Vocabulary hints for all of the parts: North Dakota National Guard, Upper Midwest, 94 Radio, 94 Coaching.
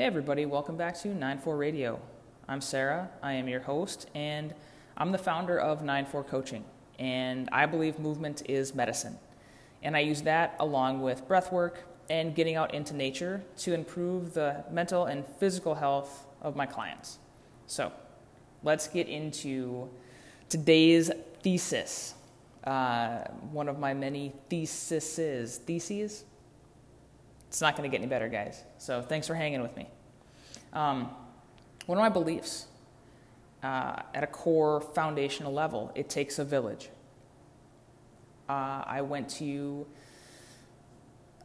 Hey everybody, welcome back to 94 Radio. I'm Sarah, I am your host, and I'm the founder of 94 Coaching, and I believe movement is medicine. And I use that along with breath work and getting out into nature to improve the mental and physical health of my clients. So let's get into today's thesis. One of my many theses. It's not going to get any better, guys. So thanks for hanging with me. One of my beliefs, at a core foundational level, it takes a village. I went to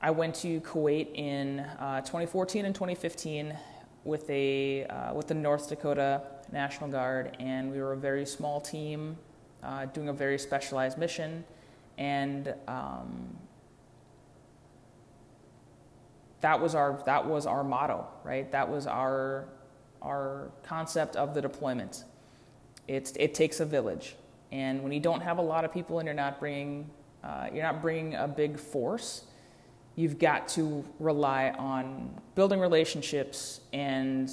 Kuwait in 2014 and 2015 with the North Dakota National Guard, and we were a very small team doing a very specialized mission, and That was our motto, right? That was our concept of the deployment. It takes a village, and when you don't have a lot of people and you're not bringing a big force, you've got to rely on building relationships and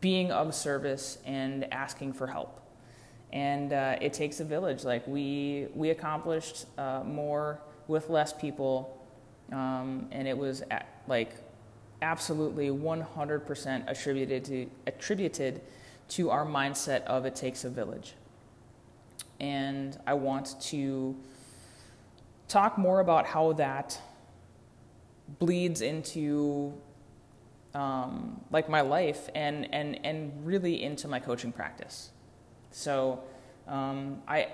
being of service and asking for help. And it takes a village. Like we accomplished more with less people. And it was absolutely 100% attributed to our mindset of it takes a village. And I want to talk more about how that bleeds into my life and really into my coaching practice. So I'll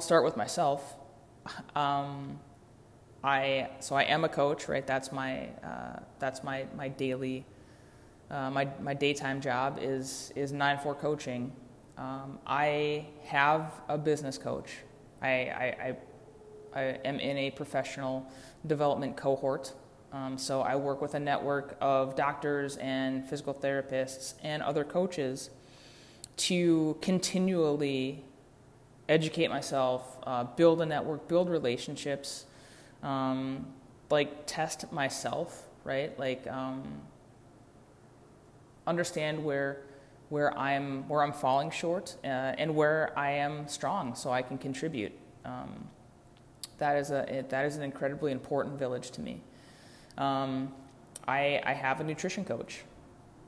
start with myself. I am a coach, right? That's my daily, my daytime job is 94 Coaching. I have a business coach. I am in a professional development cohort. So I work with a network of doctors and physical therapists and other coaches to continually educate myself, build a network, build relationships. Test myself, right? Understand where I'm falling short, and where I am strong, so I can contribute. That is an incredibly important village to me. I have a nutrition coach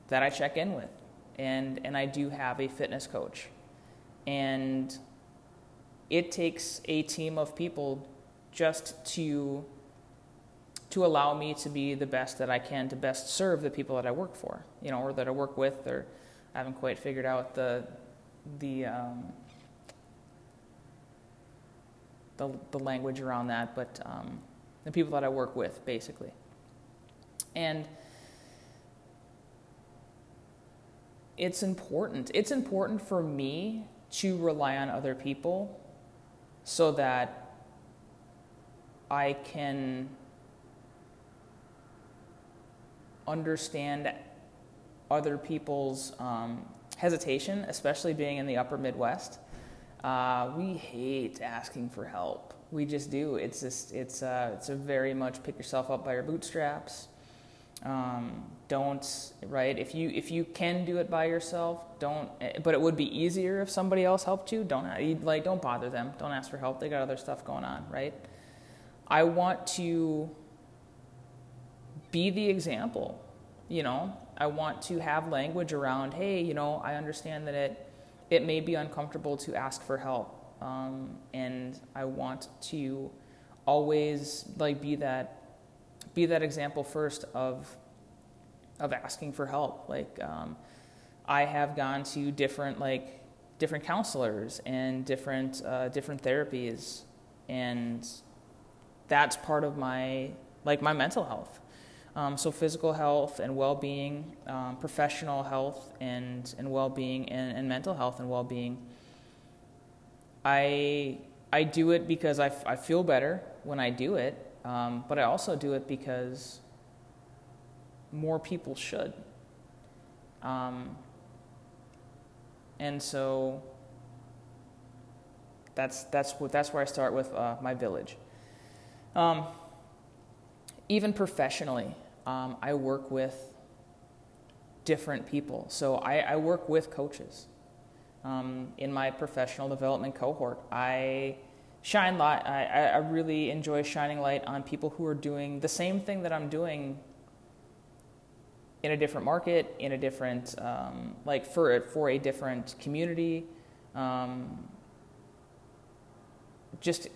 that I check in with, and I do have a fitness coach, and it takes a team of people just to allow me to be the best that I can to best serve the people that I work for, or that I work with, or I haven't quite figured out the language around that, but the people that I work with, basically. And it's important. It's important for me to rely on other people so that I can understand other people's hesitation, especially being in the Upper Midwest. We hate asking for help. We just do. It's a very much pick yourself up by your bootstraps. If you can do it by yourself, don't. But it would be easier if somebody else helped you. Don't bother them. Don't ask for help. They got other stuff going on, right? I want to be the example, I want to have language around, hey, I understand that it may be uncomfortable to ask for help. And I want to always be that example first of asking for help. I have gone to different counselors and different therapies, and that's part of my mental health. So physical health and well-being, professional health and well-being, and mental health and well-being. I do it because I feel better when I do it, but I also do it because more people should. And so that's where I start with my village. Even professionally, I work with different people. So I work with coaches. In my professional development cohort, I really enjoy shining light on people who are doing the same thing that I'm doing in a different market, in a different, like for a different community, just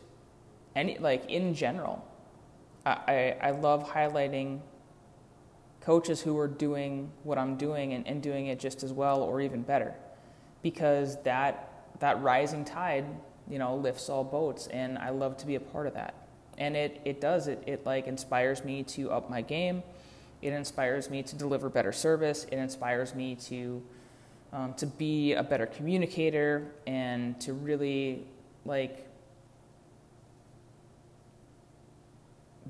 any, like in general, I love highlighting coaches who are doing what I'm doing and doing it just as well or even better, because that rising tide, you know, lifts all boats, and I love to be a part of that. And it like inspires me to up my game. It inspires me to deliver better service. It inspires me to be a better communicator and to really like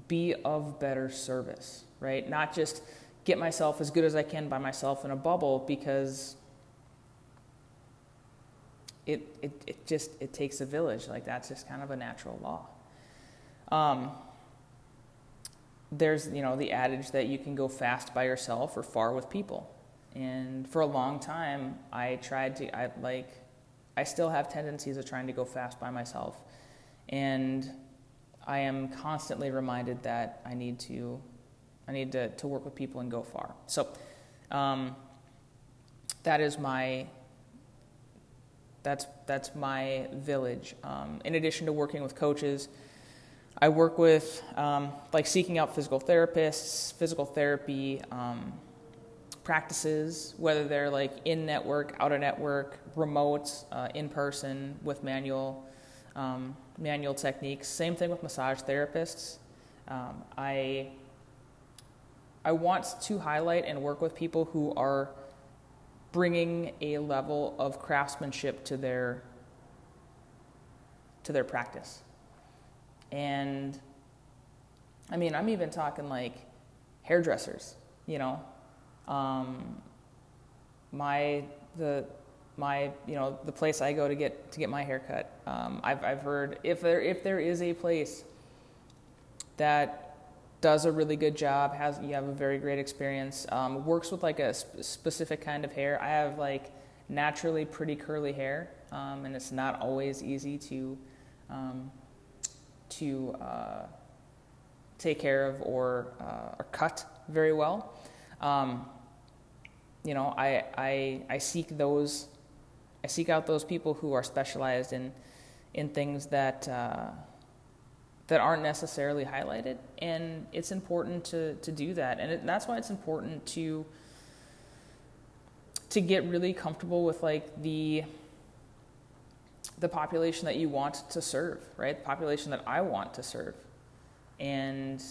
be of better service, right? Not just get myself as good as I can by myself in a bubble, because it takes a village. Like, that's just kind of a natural law. There's, you know, the adage that you can go fast by yourself or far with people. And for a long time, I still have tendencies of trying to go fast by myself. And I am constantly reminded that I need to work with people and go far. So that is my... That's my village. In addition to working with coaches, I work with seeking out physical therapists, physical therapy practices, whether they're like in network, out of network, remote, in person with manual techniques. Same thing with massage therapists. I want to highlight and work with people who are bringing a level of craftsmanship to their practice. And I mean, I'm even talking like hairdressers, you know, the place I go to get my hair cut. I've heard if there is a place that does a really good job, you have a very great experience, works with like a specific kind of hair. I have like naturally pretty curly hair, and it's not always easy to take care of or cut very well. You know, I seek out those people who are specialized in things that aren't necessarily highlighted, and it's important to do that. And that's why it's important to get really comfortable with like the population that you want to serve, right? The population that I want to serve, and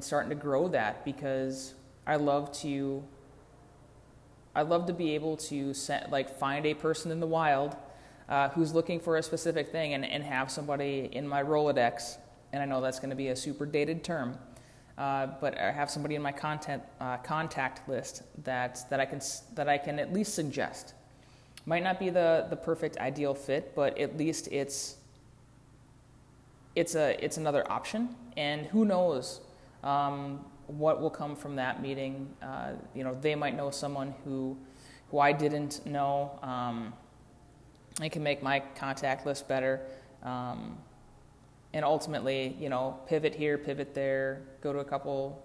starting to grow that, because I love to be able to find a person in the wild who's looking for a specific thing and have somebody in my Rolodex. And I know that's going to be a super dated term, but I have somebody in my contact list that I can at least suggest. Might not be the perfect ideal fit, but at least it's another option. And who knows what will come from that meeting? You know, they might know someone who I didn't know. I can make my contact list better. And ultimately, you know, pivot here, pivot there, go to a couple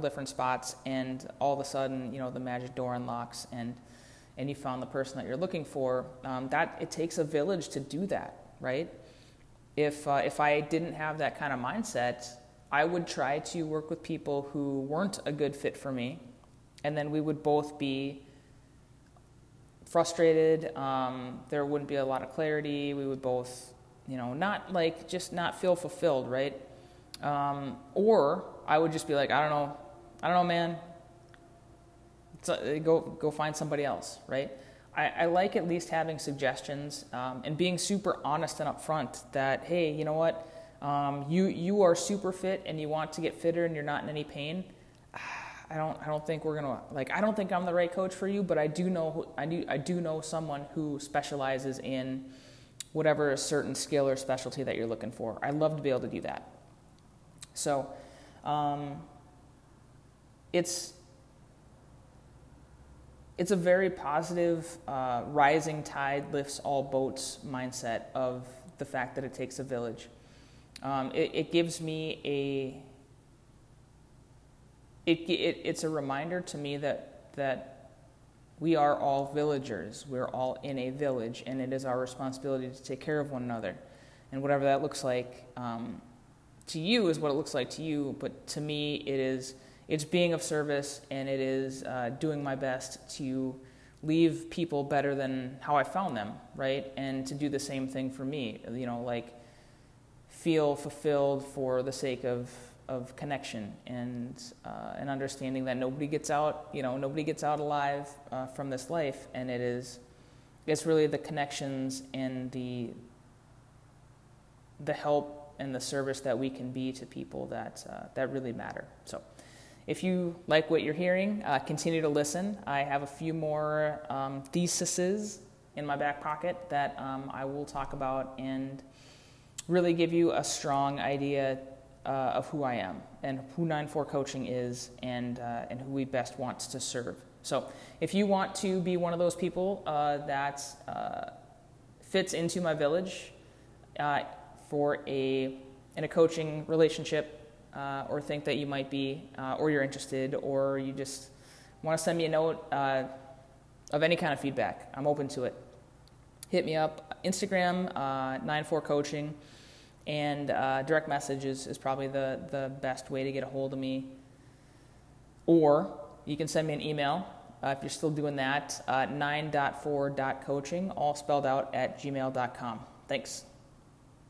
different spots, and all of a sudden, you know, the magic door unlocks, and you found the person that you're looking for. That it takes a village to do that, right? If I didn't have that kind of mindset, I would try to work with people who weren't a good fit for me, and then we would both be frustrated. There wouldn't be a lot of clarity. We would both, you know, not feel fulfilled, right? Or I would just be like, I don't know, man. Go find somebody else, right? I like at least having suggestions and being super honest and upfront that, hey, you know what, you are super fit and you want to get fitter and you're not in any pain. I don't think I'm the right coach for you, but I do know someone who specializes in whatever a certain skill or specialty that you're looking for. I love to be able to do that. So it's a very positive rising tide lifts all boats mindset of the fact that it takes a village. It gives me it's a reminder to me that we are all villagers. We're all in a village, and it is our responsibility to take care of one another. And whatever that looks like to you is what it looks like to you, but to me it's being of service, and it is doing my best to leave people better than how I found them, right? And to do the same thing for me, feel fulfilled for the sake of connection and understanding that nobody gets out, nobody gets out alive from this life, and it's really the connections and the help and the service that we can be to people that really matter. So, if you like what you're hearing, continue to listen. I have a few more theses in my back pocket that I will talk about and really give you a strong idea of who I am and who 94 Coaching is and who we best want to serve. So if you want to be one of those people that fits into my village in a coaching relationship, or think that you might be, or you're interested, or you just want to send me a note of any kind of feedback, I'm open to it. Hit me up. Instagram, 94 Coaching, and direct message is probably the best way to get a hold of me. Or you can send me an email if you're still doing that, 9.4.coaching, all spelled out, @gmail.com. Thanks.